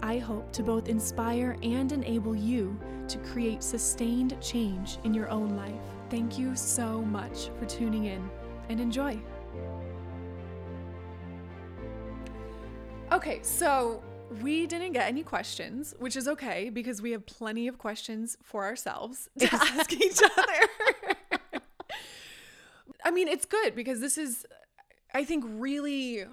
I hope to both inspire and enable you to create sustained change in your own life. Thank you so much for tuning in and enjoy. Okay, so we didn't get any questions, which is okay because we have plenty of questions for ourselves to ask each other. I mean, it's good because this is, I think, really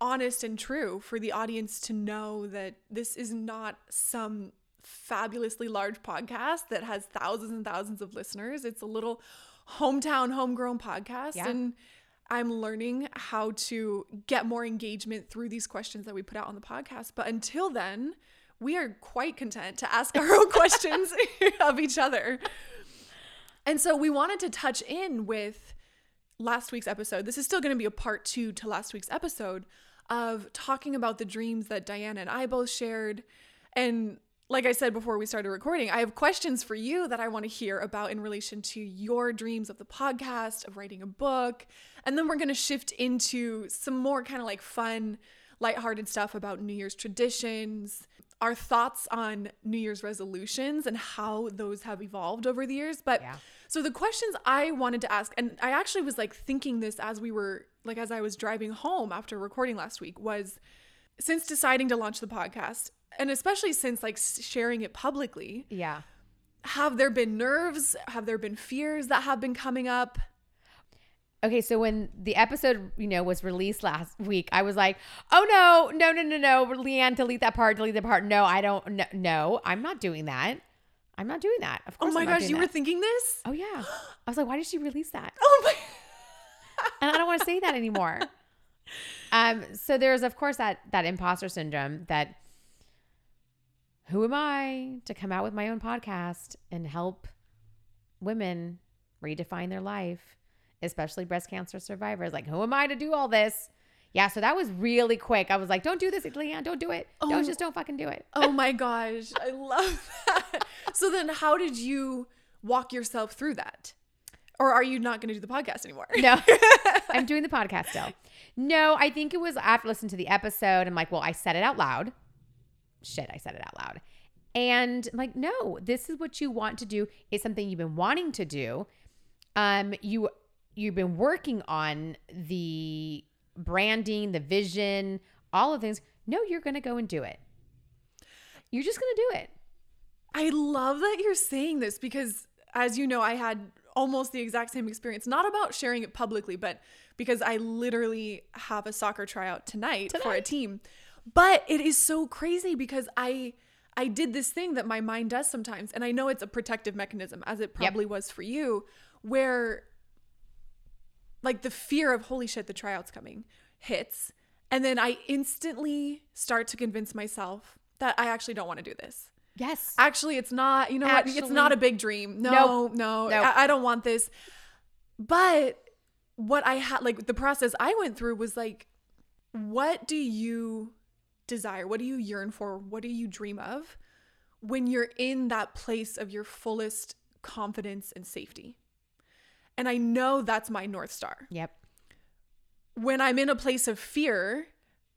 honest and true for the audience to know that this is not some fabulously large podcast that has thousands and thousands of listeners. It's a little hometown, homegrown podcast. Yeah. And I'm learning how to get more engagement through these questions that we put out on the podcast. But until then, we are quite content to ask our own questions of each other. And so we wanted to touch in with last week's episode. This is still going to be a part two to last week's episode of talking about the dreams that Diana and I both shared. And like I said before we started recording, I have questions for you that I want to hear about in relation to your dreams of the podcast, of writing a book. And then we're going to shift into some more kind of like fun, lighthearted stuff about New Year's traditions, our thoughts on New Year's resolutions and how those have evolved over the years. But yeah. So the questions I wanted to ask, and I actually was like thinking this as we were, like as I was driving home after recording last week, was since deciding to launch the podcast, and especially since like sharing it publicly, yeah, have there been nerves? Have there been fears that have been coming up? Okay, so when the episode, you know, was released last week, I was like, oh no, Leigh Ann, delete that part. No, I'm not doing that. Of course. Oh my gosh, you were thinking this? Oh yeah. I was like, why did she release that? Oh my. And I don't want to say that anymore. So there's of course that imposter syndrome that, who am I to come out with my own podcast and help women redefine their life, especially breast cancer survivors? Like, who am I to do all this? Yeah, so that was really quick. I was like, don't do this, Leigh Ann, don't do it. Oh, don't fucking do it. Oh my gosh, I love that. So then how did you walk yourself through that? Or are you not going to do the podcast anymore? No, I'm doing the podcast still. No, I think it was after listening to the episode. I'm like, well, I said it out loud. Shit, I said it out loud. And I'm like, no, this is what you want to do. It's something you've been wanting to do. You've been working on the branding, the vision, all of things. No, you're going to go and do it. You're just going to do it. I love that you're saying this because, as you know, I had almost the exact same experience, not about sharing it publicly, but because I literally have a soccer tryout tonight for a team. But it is so crazy because I did this thing that my mind does sometimes, and I know it's a protective mechanism, as it probably was for you, where like the fear of, holy shit, the tryout's coming, hits. And then I instantly start to convince myself that I actually don't want to do this. Yes. Actually, it's not, you know, what? It's not a big dream. No. I don't want this. But what I had, like the process I went through was like, what do you desire? What do you yearn for? What do you dream of when you're in that place of your fullest confidence and safety? And I know that's my North Star. Yep. When I'm in a place of fear,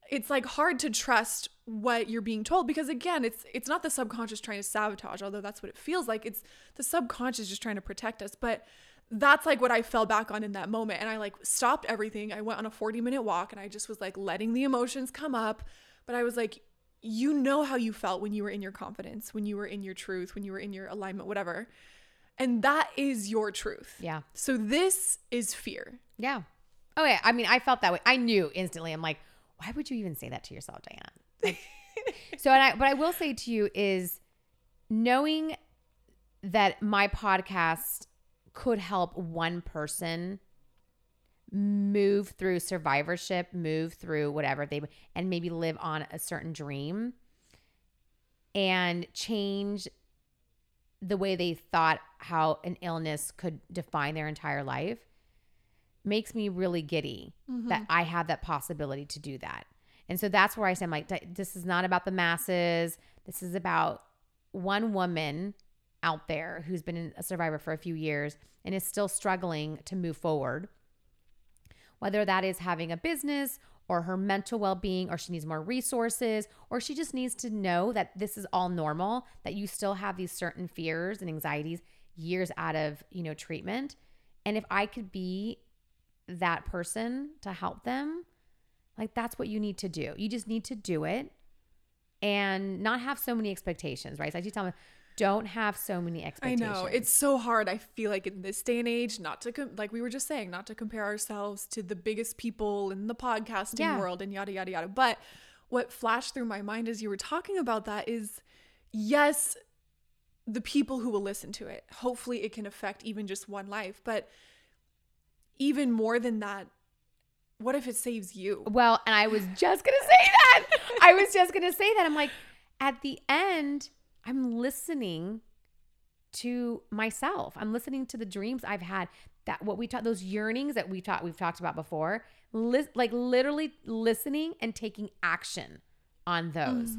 it's like hard to trust what you're being told because, again, it's not the subconscious trying to sabotage, although that's what it feels like. It's the subconscious just trying to protect us. But that's like what I fell back on in that moment. And I like stopped everything. I went on a 40-minute walk and I just was like letting the emotions come up. But I was like, you know how you felt when you were in your confidence, when you were in your truth, when you were in your alignment, whatever. And that is your truth. Yeah. So this is fear. Yeah. Oh yeah. I mean, I felt that way. I knew instantly. I'm like, why would you even say that to yourself, Diana? Like, what I will say to you is knowing that my podcast could help one person move through survivorship, move through whatever they, and maybe live on a certain dream and change the way they thought how an illness could define their entire life makes me really giddy that I have that possibility to do that. And so that's where I say, I'm like, this is not about the masses. This is about one woman out there who's been a survivor for a few years and is still struggling to move forward, whether that is having a business or her mental well-being, or she needs more resources, or she just needs to know that this is all normal, that you still have these certain fears and anxieties years out of, you know, treatment. And if I could be that person to help them, like, that's what you need to do. You just need to do it and not have so many expectations, right? So I just tell them, don't have so many expectations. I know. It's so hard. I feel like in this day and age, not to, like we were just saying, not to compare ourselves to the biggest people in the podcasting world and yada, yada, yada. But what flashed through my mind as you were talking about that is, yes, the people who will listen to it, hopefully it can affect even just one life. But even more than that, what if it saves you? Well, and I was just going to say that. I'm like, at the end, I'm listening to myself. I'm listening to the dreams I've had, that what we taught, those yearnings that we've talked about before, like literally listening and taking action on those,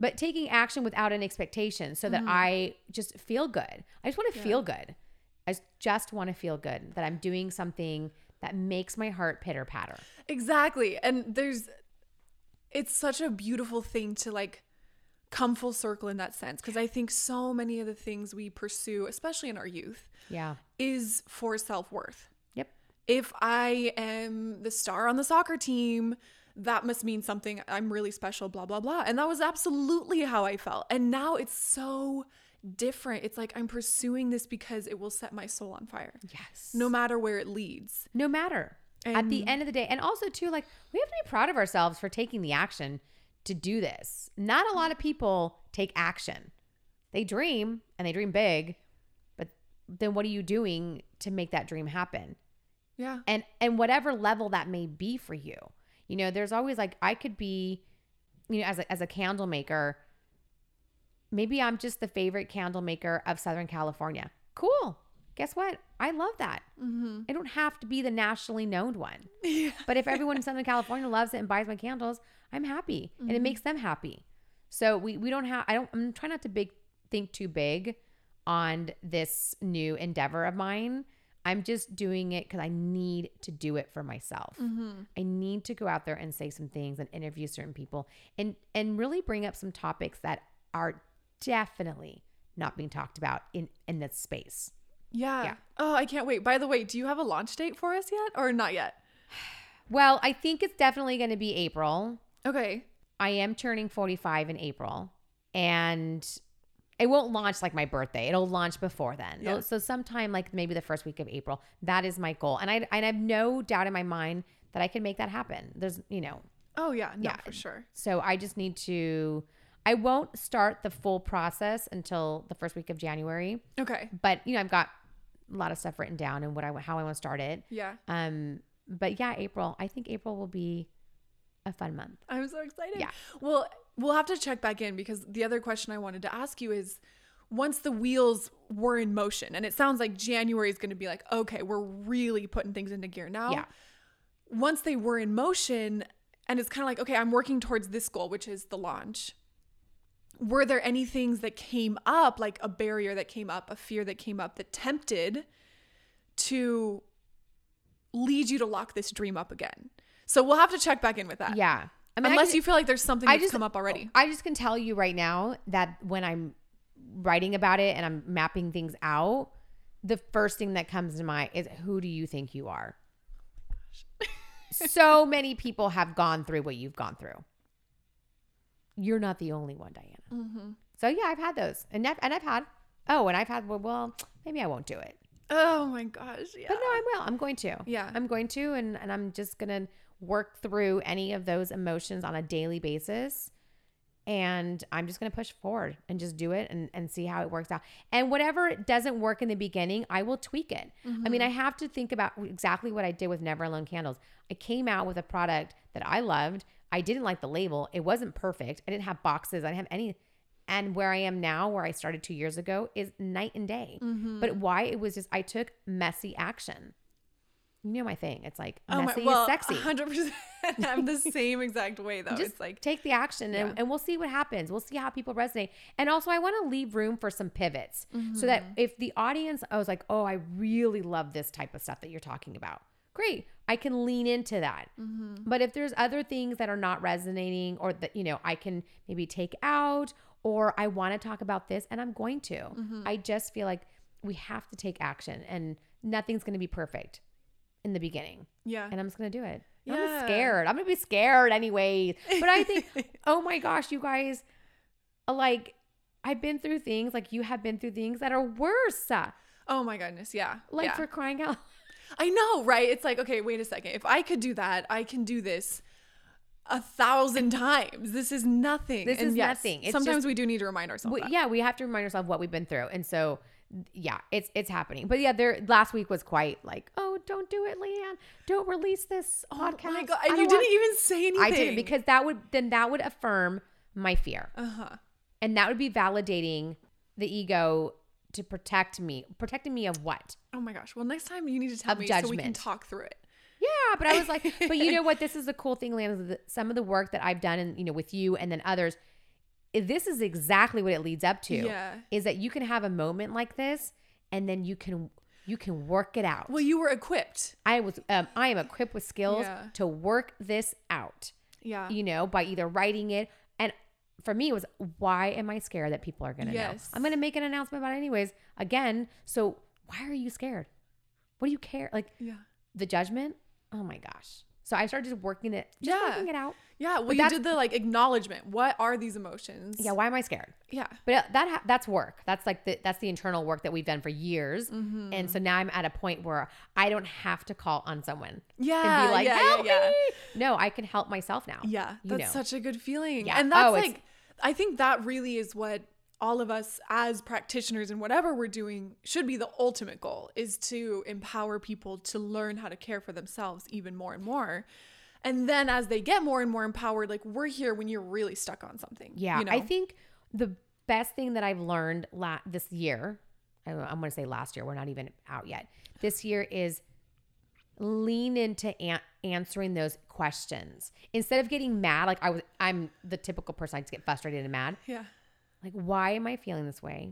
but taking action without an expectation so that I just feel good. I just want to feel good. I just want to feel good that I'm doing something that makes my heart pitter patter. Exactly. And it's such a beautiful thing to like, come full circle in that sense, because I think so many of the things we pursue, especially in our youth, is for self-worth. Yep. If I am the star on the soccer team, that must mean something. I'm really special, blah, blah, blah. And that was absolutely how I felt. And now it's so different. It's like I'm pursuing this because it will set my soul on fire. Yes. No matter where it leads. No matter. And at the end of the day. And also too, like, we have to be proud of ourselves for taking the action to do this. Not a lot of people take action. They dream and they dream big, but then what are you doing to make that dream happen? Yeah. And whatever level that may be for you, you know, there's always like, I could be, you know, as a candle maker, maybe I'm just the favorite candle maker of Southern California. Cool. Guess what? I love that. Mm-hmm. I don't have to be the nationally known one. Yeah. But if everyone in Southern California loves it and buys my candles, I'm happy, and it makes them happy. So we don't have, I'm trying not to think too big on this new endeavor of mine. I'm just doing it because I need to do it for myself. Mm-hmm. I need to go out there and say some things and interview certain people and really bring up some topics that are definitely not being talked about in this space. Yeah. Oh, I can't wait. By the way, do you have a launch date for us yet or not yet? Well, I think it's definitely going to be April. Okay. I am turning 45 in April, and it won't launch like my birthday. It'll launch before then. Yeah. So sometime like maybe the first week of April, that is my goal. And I have no doubt in my mind that I can make that happen. There's, you know. Oh yeah. No, yeah. For sure. So I just need to, I won't start the full process until the first week of January. Okay. But you know, I've got a lot of stuff written down and how I want to start it. Yeah. But yeah, April, I think April will be a fun month. I'm so excited. Yeah. Well, we'll have to check back in, because the other question I wanted to ask you is, once the wheels were in motion, and it sounds like January is going to be like, okay, we're really putting things into gear now. Yeah. Once they were in motion, and it's kind of like, okay, I'm working towards this goal, which is the launch. Were there any things that came up, like a barrier that came up, a fear that came up, that tempted to lead you to lock this dream up again? So we'll have to check back in with that. Yeah. I mean, unless you feel like there's something that's come up already. I just can tell you right now that when I'm writing about it and I'm mapping things out, the first thing that comes to mind is, who do you think you are? Oh my gosh. So many people have gone through what you've gone through. You're not the only one, Diana. Mm-hmm. So yeah, I've had those. And I've had, well, maybe I won't do it. Oh my gosh. Yeah. But no, I will. I'm going to. Yeah. I'm going to. And I'm just going to work through any of those emotions on a daily basis, and I'm just going to push forward and just do it and see how it works out. And whatever doesn't work in the beginning, I will tweak it. Mm-hmm. I mean, I have to think about exactly what I did with Never Alone Candles. I came out with a product that I loved. I didn't like the label. It wasn't perfect. I didn't have boxes. I didn't have any. And where I am now, where I started 2 years ago, is night and day. Mm-hmm. But why? It was just, I took messy action. you know my thing. It's like messy is sexy. 100%. I'm the same exact way though. Just it's like take the action and we'll see what happens. We'll see how people resonate. And also I want to leave room for some pivots so that if the audience, I was like, oh, I really love this type of stuff that you're talking about. Great. I can lean into that. But if there's other things that are not resonating or that, you know, I can maybe take out or I want to talk about this and I'm going to, I just feel like we have to take action and nothing's going to be perfect in the beginning. Yeah. And I'm just going to do it. Yeah. I'm scared. I'm going to be scared anyway. But I think, oh my gosh, you guys, like I've been through things, like you have been through things that are worse. Oh my goodness. Yeah. Like for crying out. I know, right? It's like, okay, wait a second. If I could do that, I can do this 1,000 times. This is nothing. This is nothing. It's sometimes just, we do need to remind ourselves. Yeah. We have to remind ourselves what we've been through. And so yeah, it's happening. But yeah, there last week was quite like, oh, don't do it, Leigh Ann. Don't release this podcast. Oh my God. And you didn't even say anything. I didn't because that would affirm my fear. And that would be validating the ego to protect me. Protecting me of what? Oh my gosh. Well, next time you need to tell me judgment. So we can talk through it. Yeah, but I was like, but you know what? This is the cool thing, Leigh Ann, some of the work that I've done and you know with you and then others. This is exactly what it leads up to is that you can have a moment like this and then you can work it out. Well, you were equipped. I am equipped with skills to work this out. Yeah. You know, by either writing it. And for me, it was, why am I scared that people are going to know? I'm going to make an announcement about it anyways. Again. So why are you scared? What do you care? Like the judgment. Oh my gosh. So I started working it out. Yeah. Well, you did the like acknowledgement. What are these emotions? Yeah. Why am I scared? Yeah. But that's work. That's like that's the internal work that we've done for years. Mm-hmm. And so now I'm at a point where I don't have to call on someone. Yeah. And be like, help me. No, I can help myself now. Yeah. That's such a good feeling. Yeah. And that's I think that really is what all of us as practitioners and whatever we're doing should be the ultimate goal, is to empower people to learn how to care for themselves even more and more. And then as they get more and more empowered, like we're here when you're really stuck on something. Yeah. You know? I think the best thing that I've learned this year, I'm going to say last year, we're not even out yet. This year is lean into answering those questions. Instead of getting mad, like I'm the typical person, I just get frustrated and mad. Yeah. Like, why am I feeling this way?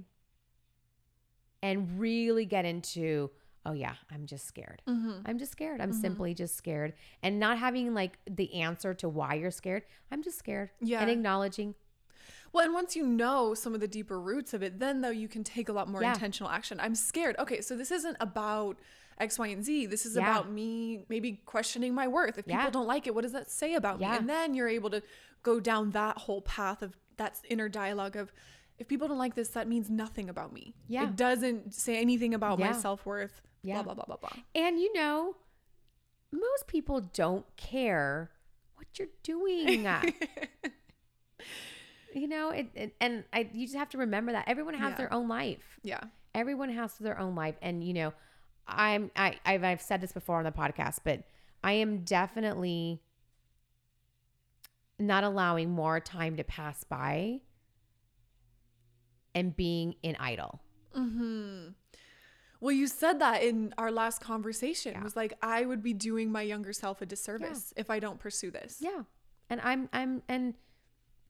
And really get into, oh yeah, I'm just scared. Mm-hmm. I'm just scared. I'm simply just scared. And not having like the answer to why you're scared. I'm just scared. Yeah. And acknowledging. Well, and once you know some of the deeper roots of it, then though you can take a lot more intentional action. I'm scared. Okay, so this isn't about X, Y, and Z. This is about me maybe questioning my worth. If people don't like it, what does that say about me? And then you're able to go down that whole path of that's inner dialogue of, if people don't like this, that means nothing about me. Yeah. It doesn't say anything about my self-worth, blah, blah, blah, blah, blah. And you know, most people don't care what you're doing. You know, you just have to remember that everyone has their own life. Yeah. Everyone has their own life. And you know, I've said this before on the podcast, but I am definitely not allowing more time to pass by and being in idle. Mm-hmm. Well, you said that in our last conversation. It was like, I would be doing my younger self a disservice if I don't pursue this. Yeah. And I'm, and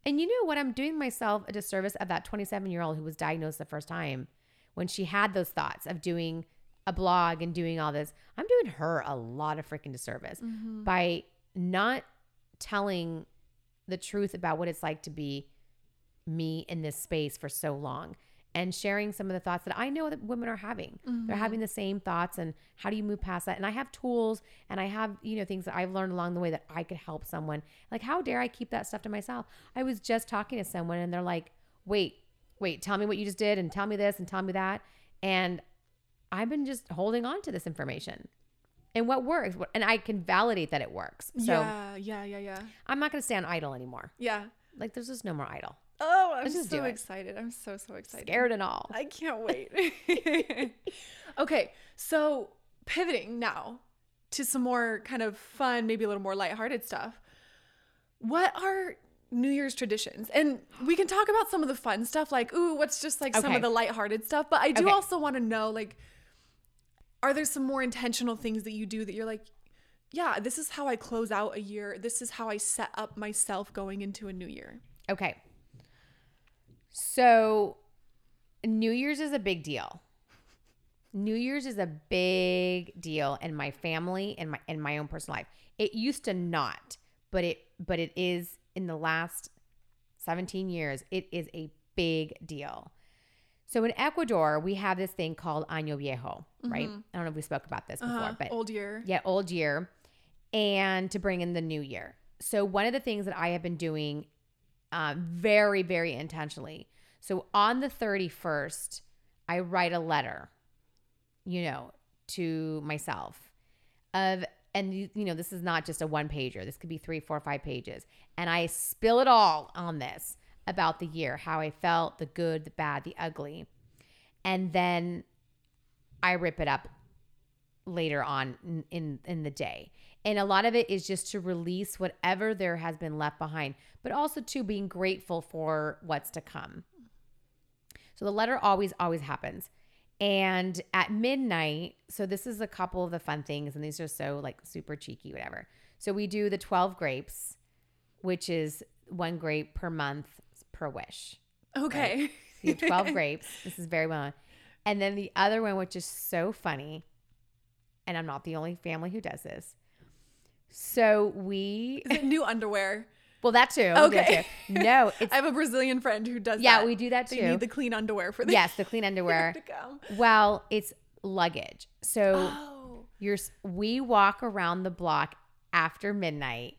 you know what? I'm doing myself a disservice of that 27-year-old who was diagnosed the first time when she had those thoughts of doing a blog and doing all this. I'm doing her a lot of freaking disservice by not telling the truth about what it's like to be me in this space for so long and sharing some of the thoughts that I know that women are having. They're having the same thoughts, and how do you move past that? And I have tools, and I have, you know, things that I've learned along the way that I could help someone. Like, how dare I keep that stuff to myself? I was just talking to someone and they're like, wait, tell me what you just did, and tell me this, and tell me that. And I've been just holding on to this information. And what works, and I can validate that it works. So yeah. I'm not going to stay on idle anymore. Yeah. Like, there's just no more idle. Oh, I'm so excited. I'm so excited. Scared and all. I can't wait. Okay. So pivoting now to some more kind of fun, maybe a little more lighthearted stuff. What are New Year's traditions? And we can talk about some of the fun stuff, like, ooh, what's just like some of the lighthearted stuff. But I do also want to know, like, Are there some more intentional things that you do that you're like, yeah, this is how I close out a year. This is how I set up myself going into a new year. Okay. So New Year's is a big deal. New Year's is a big deal in my family and in my own personal life. It used to not, but it is in the last 17 years. It is a big deal. So in Ecuador, we have this thing called Año Viejo, right? Mm-hmm. I don't know if we spoke about this before, but old year. Yeah, old year, and to bring in the new year. So one of the things that I have been doing very, very intentionally. So on the 31st, I write a letter, to myself and this is not just a one pager. This could be 3, 4, 5 pages. And I spill it all on this about the year, how I felt, the good, the bad, the ugly. And then I rip it up later on in the day. And a lot of it is just to release whatever there has been left behind, but also to being grateful for what's to come. So the letter always happens. And at midnight, so this is a couple of the fun things, and these are so like super cheeky, whatever. So we do the 12 grapes, which is 1 grape per month per wish. Okay. Right? So you have 12 grapes. This is very well known. And then the other one, which is so funny, and I'm not the only family who does this. So we... Is it new underwear? Well, that too. Okay. That too. No. I have a Brazilian friend who does that. Yeah, we do that too. They need the clean underwear for this. Yes, the clean underwear. To come. Well, it's luggage. So we walk around the block after midnight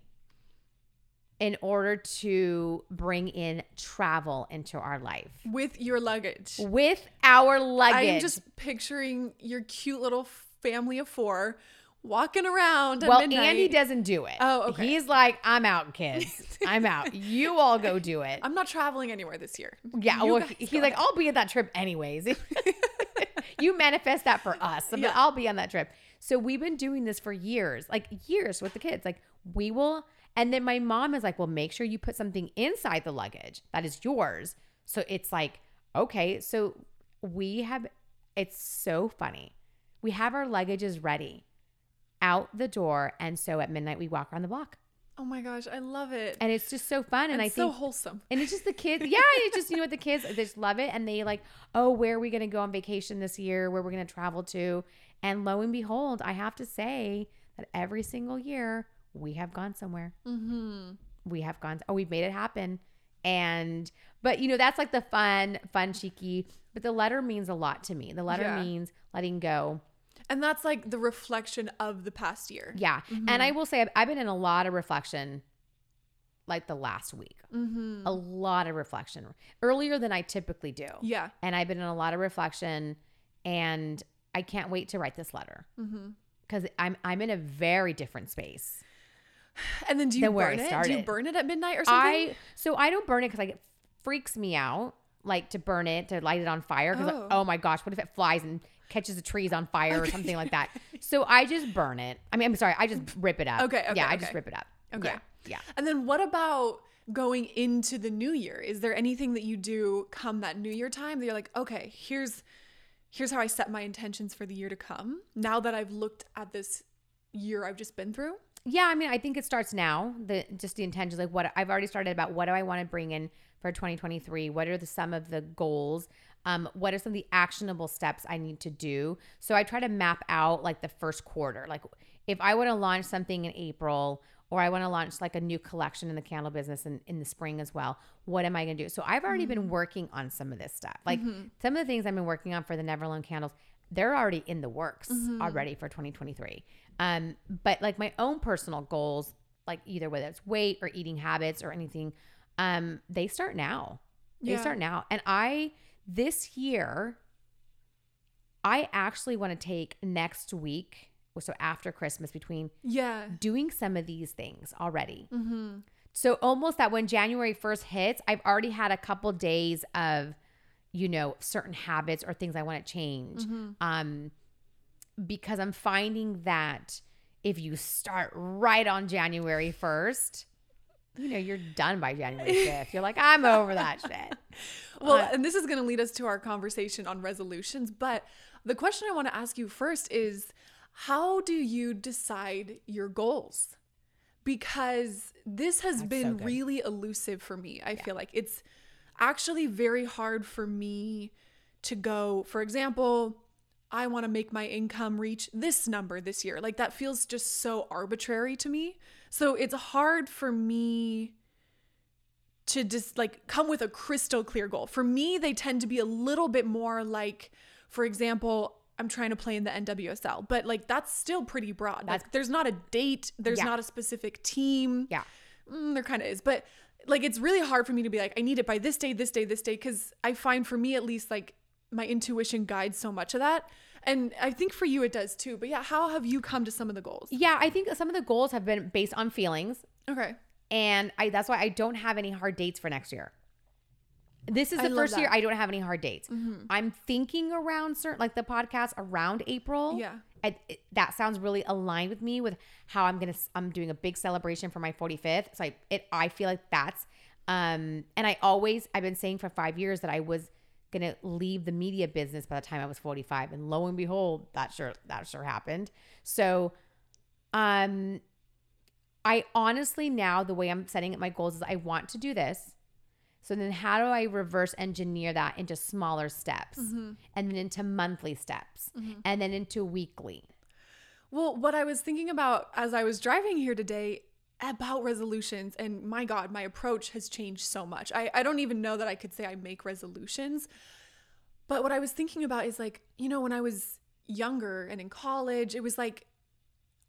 in order to bring in travel into our life. With your luggage. With our luggage. I'm just picturing your cute little family of 4 walking around at midnight. Well, Andy doesn't do it. Oh, okay. He's like, I'm out, kids. I'm out. You all go do it. I'm not traveling anywhere this year. Yeah. Well, he's like, I'll be at that trip anyways. You manifest that for us. Yeah. I'll be on that trip. So we've been doing this for years with the kids. And then my mom is like, well, make sure you put something inside the luggage that is yours. So it's like, okay. So it's so funny. We have our luggages ready out the door, and so at midnight we walk around the block. Oh my gosh, I love it. And it's just so fun, and I think so wholesome. And it's just the kids. Yeah, it's just the kids, they just love it, and they like, oh, where are we going to go on vacation this year? Where we're going to travel to? And lo and behold, I have to say that every single year we have gone somewhere. Mm-hmm. We have gone. Oh, we've made it happen. And that's like the fun cheeky. But the letter means a lot to me. The letter means letting go. And that's like the reflection of the past year. Yeah. Mm-hmm. And I will say I've been in a lot of reflection like the last week. Mm-hmm. A lot of reflection. Earlier than I typically do. Yeah. And I've been in a lot of reflection, and I can't wait to write this letter. Mm-hmm. Because I'm in a very different space. And then do you burn it at midnight or something? So I don't burn it because it freaks me out, like to burn it, to light it on fire. Because oh my gosh, what if it flies and catches the trees on fire or something like that? So I just burn it. I just rip it up. Okay. Yeah, I just rip it up. Okay. Yeah. And then what about going into the new year? Is there anything that you do come that new year time that you're like, okay, here's how I set my intentions for the year to come now that I've looked at this year I've just been through? Yeah, I think it starts now. Just the intentions, like what I've already started about. What do I want to bring in for 2023? What are some of the goals? What are some of the actionable steps I need to do? So I try to map out like the first quarter. Like if I want to launch something in April, or I want to launch like a new collection in the candle business in the spring as well, what am I going to do? So I've already been working on some of this stuff. Like some of the things I've been working on for the Never Alone Candles, they're already in the works already for 2023. But like my own personal goals, like either whether it's weight or eating habits or anything, they start now. They start now. And this year, I actually want to take next week, so after Christmas, between doing some of these things already. Mm-hmm. So almost that when January 1st hits, I've already had a couple days of, certain habits or things I want to change. Mm-hmm. Because I'm finding that if you start right on January 1st, you're done by January 5th. You're like, I'm over that shit. Well, and this is going to lead us to our conversation on resolutions, but The question I want to ask you first is, how do you decide your goals? Because this has been really elusive for me. I feel like it's actually very hard for me to go, for example, I want to make my income reach this number this year. Like, that feels just so arbitrary to me. So it's hard for me to just like come with a crystal clear goal. For me, they tend to be a little bit more like, for example, I'm trying to play in the NWSL, but like that's still pretty broad. Like, there's not a date. There's not a specific team. Yeah. There kind of is, but like, it's really hard for me to be like, I need it by this day, this day, this day. 'Cause I find, for me at least, like my intuition guides so much of that. And I think for you it does too. But yeah, how have you come to some of the goals? Yeah, I think some of the goals have been based on feelings. Okay. And that's why I don't have any hard dates for next year. This is the first year I don't have any hard dates. Mm-hmm. I'm thinking around certain, like the podcast, around April. Yeah. That sounds really aligned with me with how I'm doing a big celebration for my 45th. So I feel like that's, and I've been saying for 5 years that I was going to leave the media business by the time I was 45, and lo and behold, that sure happened. So, I honestly, now the way I'm setting up my goals is I want to do this. So then how do I reverse engineer that into smaller steps, mm-hmm. and then into monthly steps, mm-hmm. and then into weekly? Well, what I was thinking about as I was driving here today about resolutions, and my God, my approach has changed so much. I don't even know that I could say I make resolutions. But what I was thinking about is like, you know, when I was younger and in college, it was like,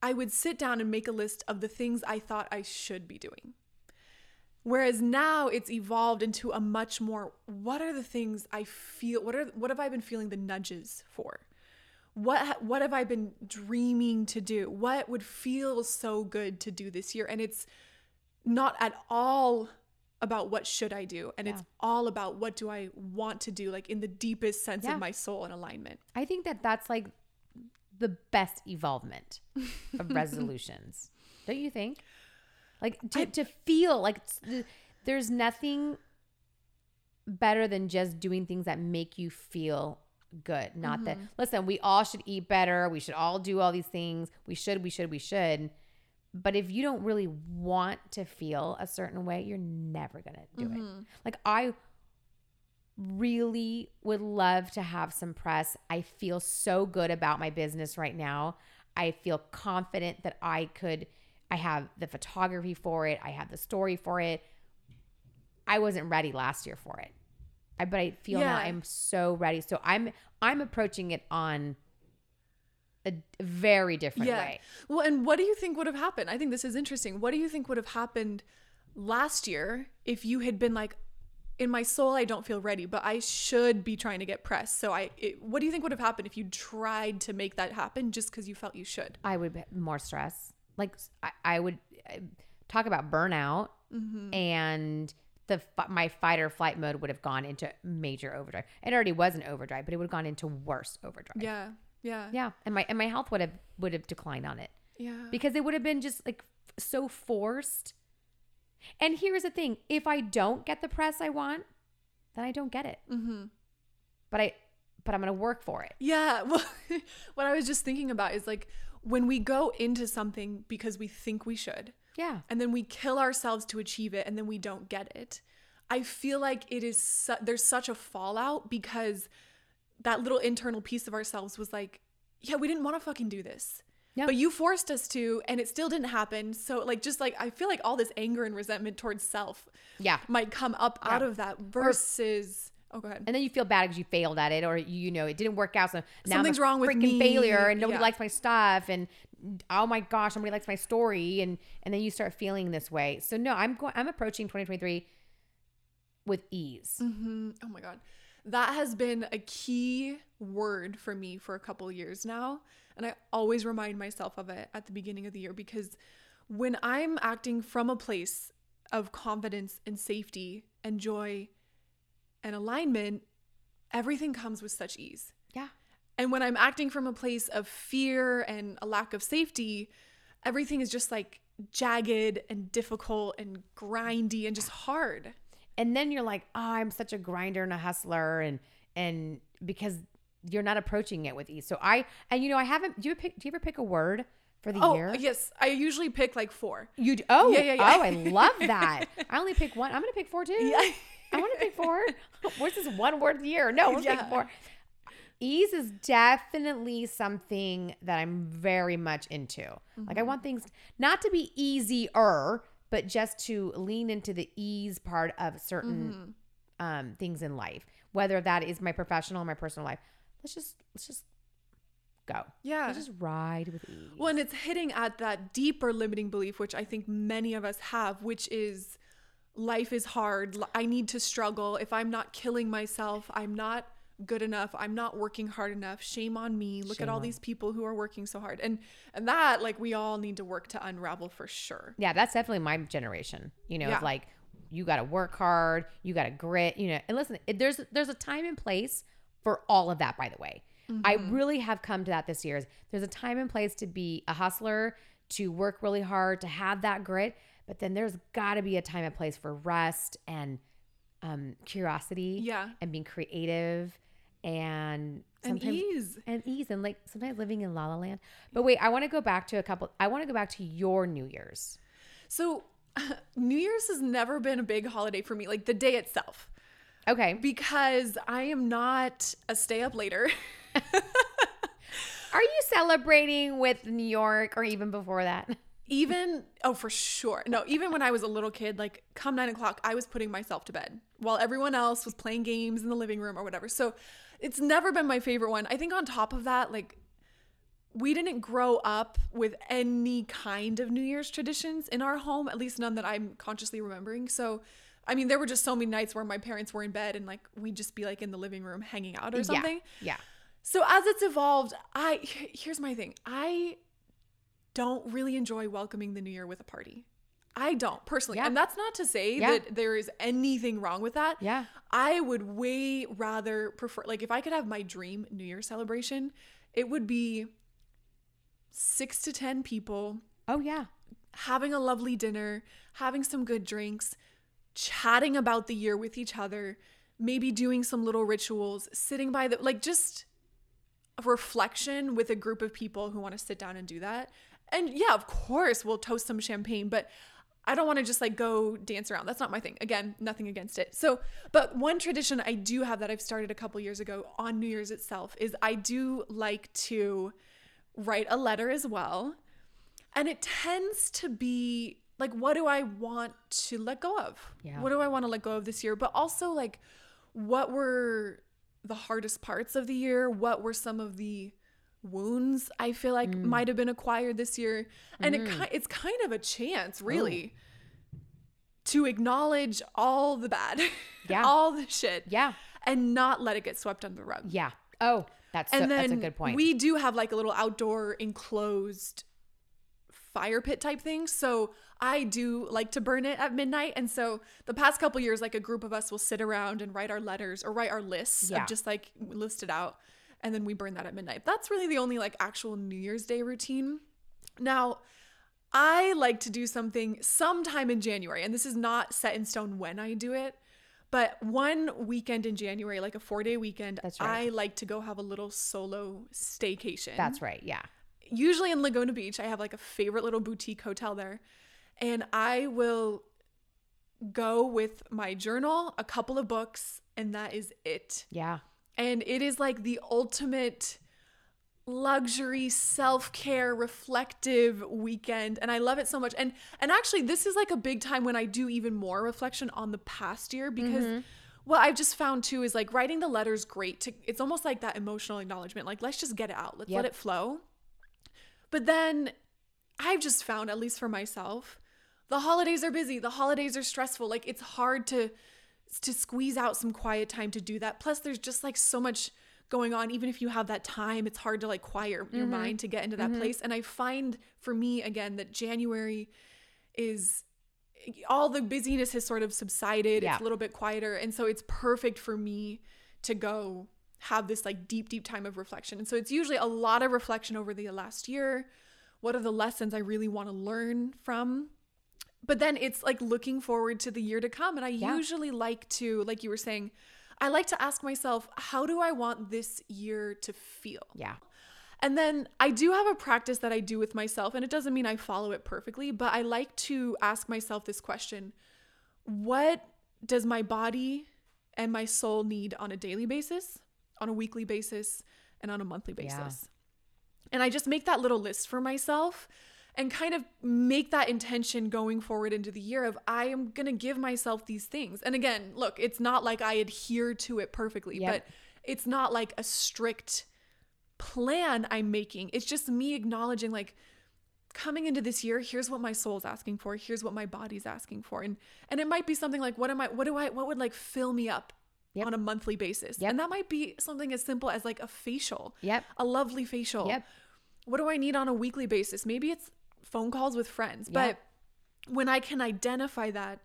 I would sit down and make a list of the things I thought I should be doing. Whereas now it's evolved into a much more, what are the things I feel, what have I been feeling the nudges for? What have I been dreaming to do? What would feel so good to do this year? And it's not at all about what should I do. And it's all about what do I want to do, like in the deepest sense of my soul and alignment. I think that's like the best evolvement of resolutions. Don't you think? Like to feel like there's nothing better than just doing things that make you feel good. Not mm-hmm. that, listen, we all should eat better. We should all do all these things. We should. But if you don't really want to feel a certain way, you're never going to do mm-hmm. it. Like, I really would love to have some press. I feel so good about my business right now. I feel confident that I have the photography for it. I have the story for it. I wasn't ready last year for it. But I feel now I'm so ready. So I'm approaching it on a very different way. Well, and what do you think would have happened? I think this is interesting. What do you think would have happened last year if you had been like, in my soul, I don't feel ready, but I should be trying to get press. So what do you think would have happened if you tried to make that happen just because you felt you should? I would be more stress. Like, I would talk about burnout, mm-hmm. and my fight or flight mode would have gone into major overdrive. It already was an overdrive, but it would have gone into worse overdrive. Yeah. And my health would have declined on it. Yeah, because it would have been just like so forced. And here's the thing: if I don't get the press I want, then I don't get it. Mm-hmm. But I'm gonna work for it. Yeah. Well, what I was just thinking about is like when we go into something because we think we should. Yeah. And then we kill ourselves to achieve it, and then we don't get it. I feel like it is there's such a fallout because that little internal piece of ourselves was like, yeah, we didn't want to fucking do this. Yeah. But you forced us to, and it still didn't happen. So like, just like, I feel like all this anger and resentment towards self might come up out of that versus... Oh, go ahead. And then you feel bad because you failed at it, or you know it didn't work out. So now something's wrong with me. Failure, and nobody likes my stuff, and oh my gosh, nobody likes my story, and then you start feeling this way. So no, I'm approaching 2023 with ease. Mm-hmm. Oh my God, that has been a key word for me for a couple of years now, and I always remind myself of it at the beginning of the year, because when I'm acting from a place of confidence and safety and joy and alignment, everything comes with such ease. Yeah. And when I'm acting from a place of fear and a lack of safety, everything is just like jagged and difficult and grindy and just hard. And then you're like, oh, I'm such a grinder and a hustler. And because you're not approaching it with ease. So I haven't, do you ever pick a word for the year? Oh, yes. I usually pick like four. You do? Oh, yeah. Oh, I love that. I only pick one. I'm going to pick four too. Yeah. I want to pick four. Where's this one word of the year? No, we're picking four. Ease is definitely something that I'm very much into. Mm-hmm. Like I want things not to be easier, but just to lean into the ease part of certain things in life, whether that is my professional or my personal life. Let's just go. Yeah. Let's just ride with ease. Well, and it's hitting at that deeper limiting belief, which I think many of us have, which is life is hard. I need to struggle. If I'm not killing myself, I'm not good enough, I'm not working hard enough, shame on me, look shame at all on. These people who are working so hard, and that, like, we all need to work to unravel for sure. Yeah, that's definitely my generation, you know. Yeah. It's like you got to work hard, you got to grit, you know. And listen, there's a time and place for all of that, by the way. Mm-hmm. I really have come to that this year. There's a time and place to be a hustler, to work really hard, to have that grit, but then there's got to be a time and place for rest and curiosity, yeah, and being creative. And ease. And like sometimes living in La La Land. But wait, I want to go back to your New Year's. So New Year's has never been a big holiday for me, like the day itself. Okay. Because I am not a stay up later. Are you celebrating with New York or even before that? For sure. No, even when I was a little kid, like come 9 o'clock, I was putting myself to bed while everyone else was playing games in the living room or whatever. So it's never been my favorite one. I think on top of that, like we didn't grow up with any kind of New Year's traditions in our home, at least none that I'm consciously remembering. So, I mean, there were just so many nights where my parents were in bed and like, we'd just be like in the living room hanging out or something. Yeah. So as it's evolved, here's my thing. I don't really enjoy welcoming the new year with a party. I don't personally. Yeah. And that's not to say that there is anything wrong with that. Yeah. I would way rather prefer, like if I could have my dream New Year celebration, it would be 6 to 10 people. Oh yeah. Having a lovely dinner, having some good drinks, chatting about the year with each other, maybe doing some little rituals, sitting by the, like just a reflection with a group of people who want to sit down and do that. And yeah, of course, we'll toast some champagne, but I don't want to just like go dance around. That's not my thing. Again, nothing against it. So, but one tradition I do have that I've started a couple years ago on New Year's itself is I do like to write a letter as well. And it tends to be like, what do I want to let go of? Yeah. What do I want to let go of this year? But also like, what were the hardest parts of the year? What were some of the wounds I feel like might have been acquired this year? And it's kind of a chance really to acknowledge all the bad, all the shit, and not let it get swept under the rug. Yeah. Oh, that's a good point. We do have like a little outdoor enclosed fire pit type thing. So I do like to burn it at midnight. And so the past couple years, like a group of us will sit around and write our letters or write our lists of just like listed out. And then we burn that at midnight. That's really the only like actual New Year's Day routine. Now, I like to do something sometime in January, and this is not set in stone when I do it, but one weekend in January, like a 4-day weekend, that's right, I like to go have a little solo staycation. That's right. Yeah. Usually in Laguna Beach, I have like a favorite little boutique hotel there, and I will go with my journal, a couple of books, and that is it. Yeah. And it is like the ultimate luxury, self-care, reflective weekend. And I love it so much. And actually, this is like a big time when I do even more reflection on the past year, because what I've just found too is like writing the letters, great. It's almost like that emotional acknowledgement. Like, let's just get it out. Let's let it flow. But then I've just found, at least for myself, the holidays are busy. The holidays are stressful. Like, it's hard to squeeze out some quiet time to do that. Plus there's just like so much going on. Even if you have that time, it's hard to like quiet your mind to get into that place. And I find for me again, that January is all the busyness has sort of subsided. Yeah. It's a little bit quieter. And so it's perfect for me to go have this like deep, deep time of reflection. And so it's usually a lot of reflection over the last year. What are the lessons I really want to learn from? But then it's like looking forward to the year to come. And I usually like to, like you were saying, I like to ask myself, how do I want this year to feel? Yeah. And then I do have a practice that I do with myself, and it doesn't mean I follow it perfectly, but I like to ask myself this question: what does my body and my soul need on a daily basis, on a weekly basis, and on a monthly basis? Yeah. And I just make that little list for myself and kind of make that intention going forward into the year of, I am going to give myself these things. And again, look, it's not like I adhere to it perfectly, yep. but it's not like a strict plan I'm making. It's just me acknowledging, like, coming into this year, here's what my soul's asking for. Here's what my body's asking for. And it might be something like, what would like fill me up yep. on a monthly basis? Yep. And that might be something as simple as like a facial, yep. a lovely facial. Yep. What do I need on a weekly basis? Maybe it's phone calls with friends, yep. but when I can identify that,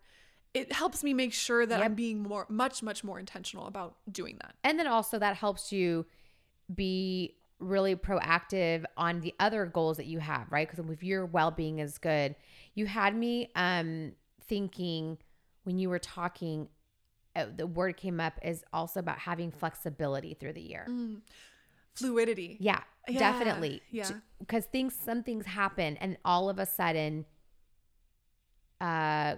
it helps me make sure that yep. I'm being much more intentional about doing that. And then also that helps you be really proactive on the other goals that you have, right? Because if your well-being is good, you had me thinking when you were talking, the word came up is also about having flexibility through the year. Mm. Fluidity. Yeah, yeah, definitely. Yeah. Because some things happen, and all of a sudden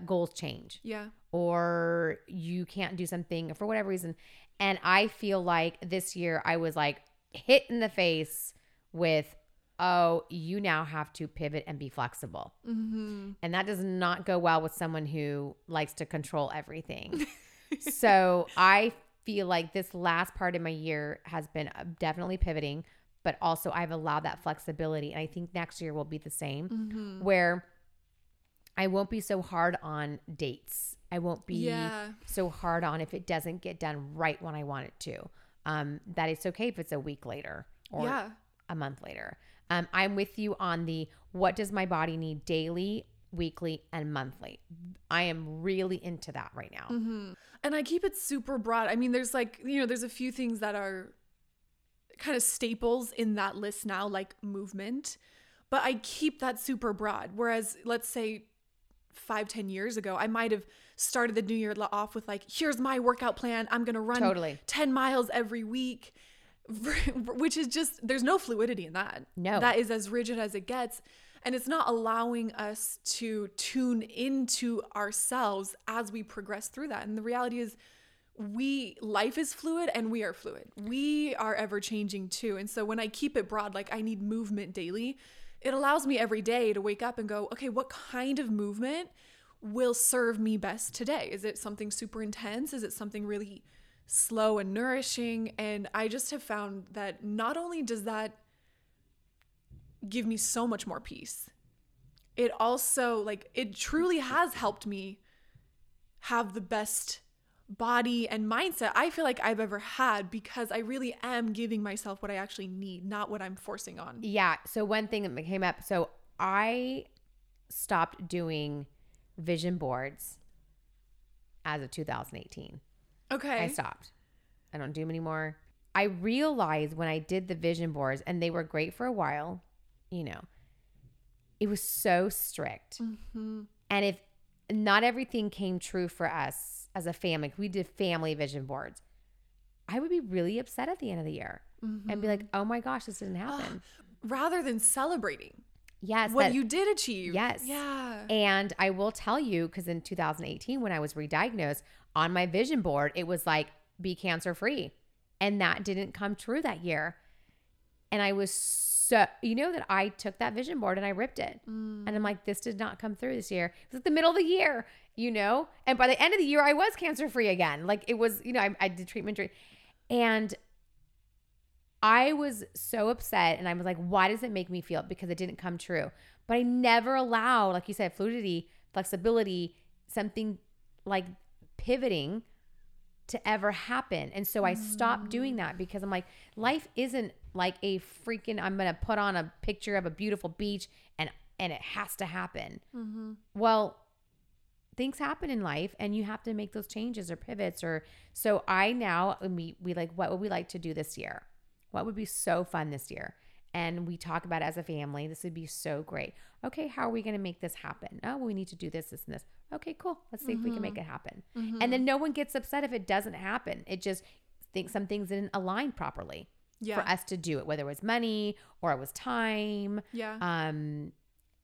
goals change. Yeah. Or you can't do something for whatever reason. And I feel like this year I was like hit in the face with, oh, you now have to pivot and be flexible. Mm-hmm. And that does not go well with someone who likes to control everything. So I feel like this last part of my year has been definitely pivoting, but also I've allowed that flexibility. And I think next year will be the same, mm-hmm. where I won't be so hard on dates. I won't be yeah. so hard on if it doesn't get done right when I want it to, that it's okay if it's a week later or yeah. a month later. I'm with you on the, what does my body need daily, weekly, and monthly? I am really into that right now. Mm-hmm. And I keep it super broad. I mean, there's like, you know, there's a few things that are kind of staples in that list now, like movement, but I keep that super broad. Whereas let's say 5-10 years ago, I might've started the new year off with like, here's my workout plan. I'm going to run totally. 10 miles every week, which is just, there's no fluidity in that. No, that is as rigid as it gets. And it's not allowing us to tune into ourselves as we progress through that. And the reality is life is fluid, and we are fluid. We are ever changing too. And so when I keep it broad, like I need movement daily, it allows me every day to wake up and go, okay, what kind of movement will serve me best today? Is it something super intense? Is it something really slow and nourishing? And I just have found that not only does that give me so much more peace, it also, like, it truly has helped me have the best body and mindset I feel like I've ever had, because I really am giving myself what I actually need, not what I'm forcing on. Yeah. So one thing that came up, so I stopped doing vision boards as of 2018. Okay. I stopped. I don't do them anymore. I realized when I did the vision boards, and they were great for a while, you know, it was so strict. Mm-hmm. And if not everything came true for us as a family, we did family vision boards, I would be really upset at the end of the year, mm-hmm. and be like, oh my gosh, this didn't happen. Rather than celebrating yes, what you did achieve. Yes. Yeah. And I will tell you, because in 2018, when I was re-diagnosed, on my vision board, it was like, be cancer-free. And that didn't come true that year. And I was so, you know, that I took that vision board and I ripped it. Mm. And I'm like, this did not come through this year. It was at the middle of the year, you know? And by the end of the year, I was cancer-free again. Like, it was, you know, I did treatment. And I was so upset. And I was like, why does it make me feel? Because it didn't come true. But I never allow, like you said, fluidity, flexibility, something like pivoting to ever happen. And so I stopped doing that, because I'm like, life isn't like a freaking, I'm going to put on a picture of a beautiful beach and it has to happen. Mm-hmm. Well, things happen in life, and you have to make those changes or pivots. Or so I now, we like, what would we like to do this year? What would be so fun this year? and we talk about it as a family. This would be so great. Okay, how are we going to make this happen? Oh, we need to do this, this, and this. Okay, cool. Let's see if we can make it happen. And then no one gets upset if it doesn't happen. It just think some things didn't align properly for us to do it, whether it was money or it was time.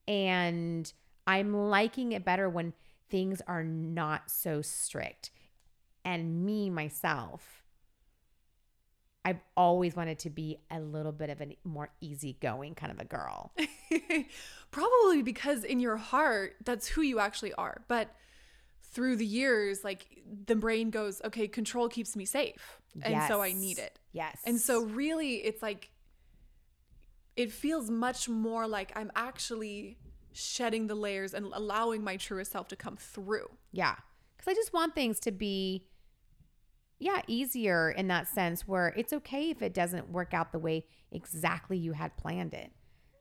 And I'm liking it better when things are not so strict. And me, myself, I've always wanted to be a little bit of a more easygoing kind of a girl. Probably because in your heart, that's who you actually are. But through the years, like the brain goes, okay, control keeps me safe. And so I need it. And so really it's like, it feels much more like I'm actually shedding the layers and allowing my truest self to come through. Because I just want things to be, easier in that sense where it's okay if it doesn't work out the way exactly you had planned it.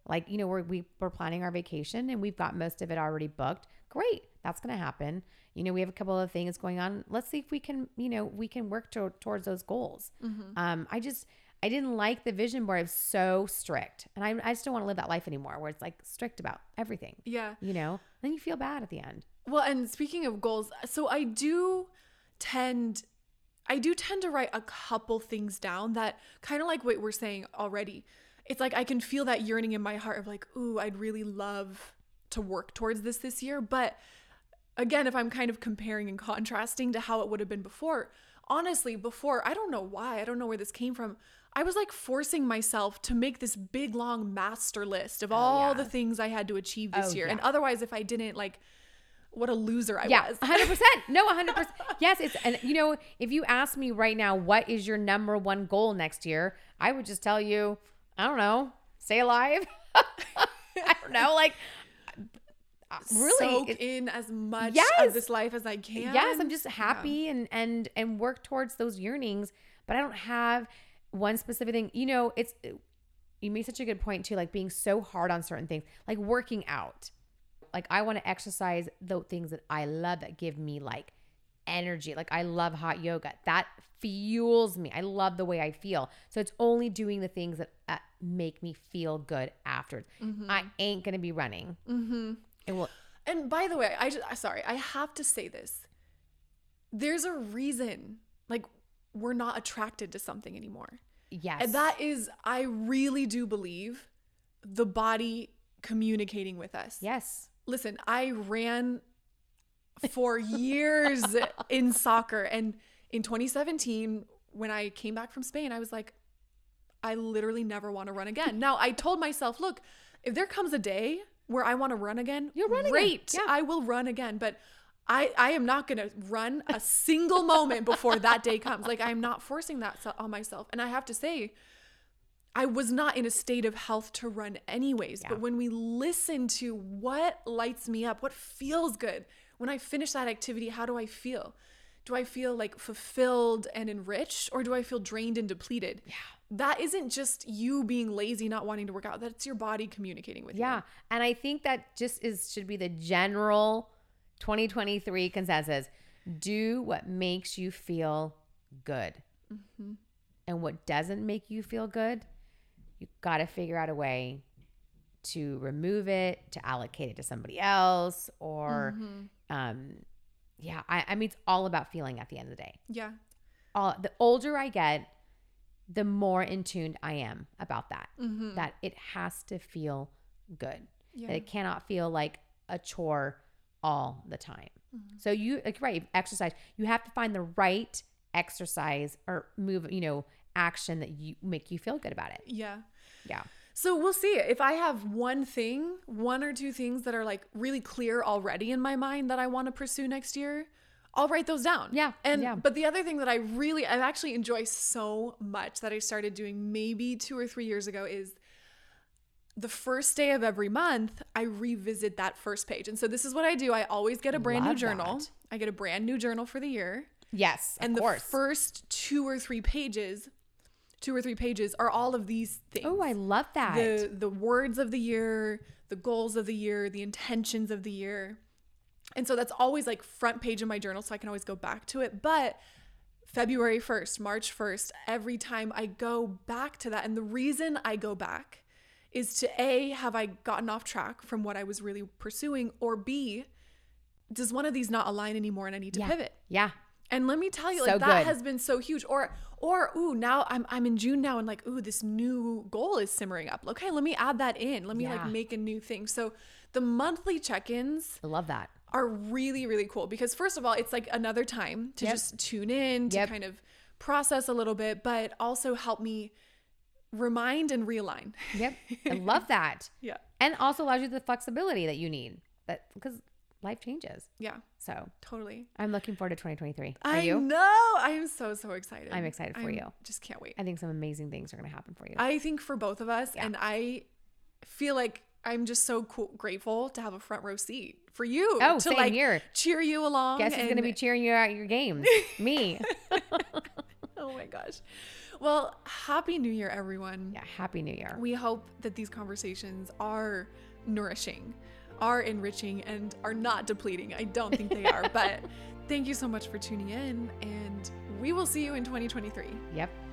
Like, you know, we're planning our vacation and we've got most of it already booked. Great. That's going to happen. You know, we have a couple of things going on. Let's see if we can, you know, we can work towards those goals. I didn't like the vision board. It was so strict. And I just don't want to live that life anymore where it's like strict about everything. You know, then you feel bad at the end. Well, and speaking of goals, so I do tend to write a couple things down that kind of like what we're saying already. It's like I can feel that yearning in my heart of like, ooh, I'd really love to work towards this year. But again, if I'm kind of comparing and contrasting to how it would have been before, honestly, before, I don't know why, I don't know where this came from. I was like forcing myself to make this big, long master list of all the things I had to achieve this year. And otherwise, if I didn't, like, what a loser I was. 100%. No, 100%. Yes. And you know, if you ask me right now, what is your number one goal next year? I would just tell you, I don't know, stay alive. I don't know. Like, really soak in as much of this life as I can. I'm just happy and work towards those yearnings, but I don't have one specific thing. You know, you made such a good point too, like being so hard on certain things, like working out. Like I want to exercise the things that I love that give me like energy. Like I love hot yoga. That fuels me. I love the way I feel. So it's only doing the things that make me feel good afterwards. I ain't going to be running. And by the way, I have to say this. There's a reason like we're not attracted to something anymore. And that is, I really do believe the body communicating with us. Listen, I ran for years in soccer. And in 2017, when I came back from Spain, I was like, I literally never want to run again. Now I told myself, look, if there comes a day where I want to run again, you'll run great. Again. Yeah. I will run again. But I am not going to run a single moment before that day comes. Like I'm not forcing that on myself. And I have to say, I was not in a state of health to run anyways. But when we listen to what lights me up, what feels good, when I finish that activity, how do I feel? Do I feel like fulfilled and enriched, or do I feel drained and depleted? That isn't just you being lazy, not wanting to work out. That's your body communicating with you. And I think that just should be the general 2023 consensus. Do what makes you feel good. And what doesn't make you feel good, you got to figure out a way to remove it, to allocate it to somebody else, or I mean, it's all about feeling at the end of the day. The older I get, the more in tune I am about that, that it has to feel good, that it cannot feel like a chore all the time. So you, like, exercise, you have to find the right exercise or move, you know, action that you make you feel good about it. So we'll see. If I have one or two things that are like really clear already in my mind that I want to pursue next year, I'll write those down. But the other thing that I actually enjoy so much that I started doing maybe 2 or 3 years ago is the first day of every month, I revisit that first page. And so this is what I do. I always get a brand new journal. I get a brand new journal for the year. And the first two or three pages are all of these things. Oh, I love that. The words of the year, the goals of the year, the intentions of the year. And so that's always like front page of my journal, so I can always go back to it. But February 1st, March 1st, every time I go back to that. And the reason I go back is to A, have I gotten off track from what I was really pursuing? Or B, does one of these not align anymore and I need to pivot? Yeah. And let me tell you, so like that good. Has been so huge. Or ooh, now I'm in June now and like, ooh, this new goal is simmering up. Okay, let me add that in. Let me like make a new thing. So the monthly check-ins, I love that, are really, really cool because first of all, it's like another time to just tune in, to kind of process a little bit, but also help me remind and realign. Yep. I love that. Yeah. And also allows you the flexibility that you need. That because life changes. Yeah. So totally. I'm looking forward to 2023. Are you? I know. I am so excited. I'm excited for you. Just can't wait. I think some amazing things are going to happen for you. I think for both of us. Yeah. And I feel like I'm just so grateful to have a front row seat for you. Oh, to like here. Cheer you along. Guess who's going to be cheering you out at your games? Me. Oh my gosh. Well, happy new year, everyone. Yeah. Happy new year. We hope that these conversations are nourishing, are enriching, and are not depleting. I don't think they are, but thank you so much for tuning in, and we will see you in 2023. Yep.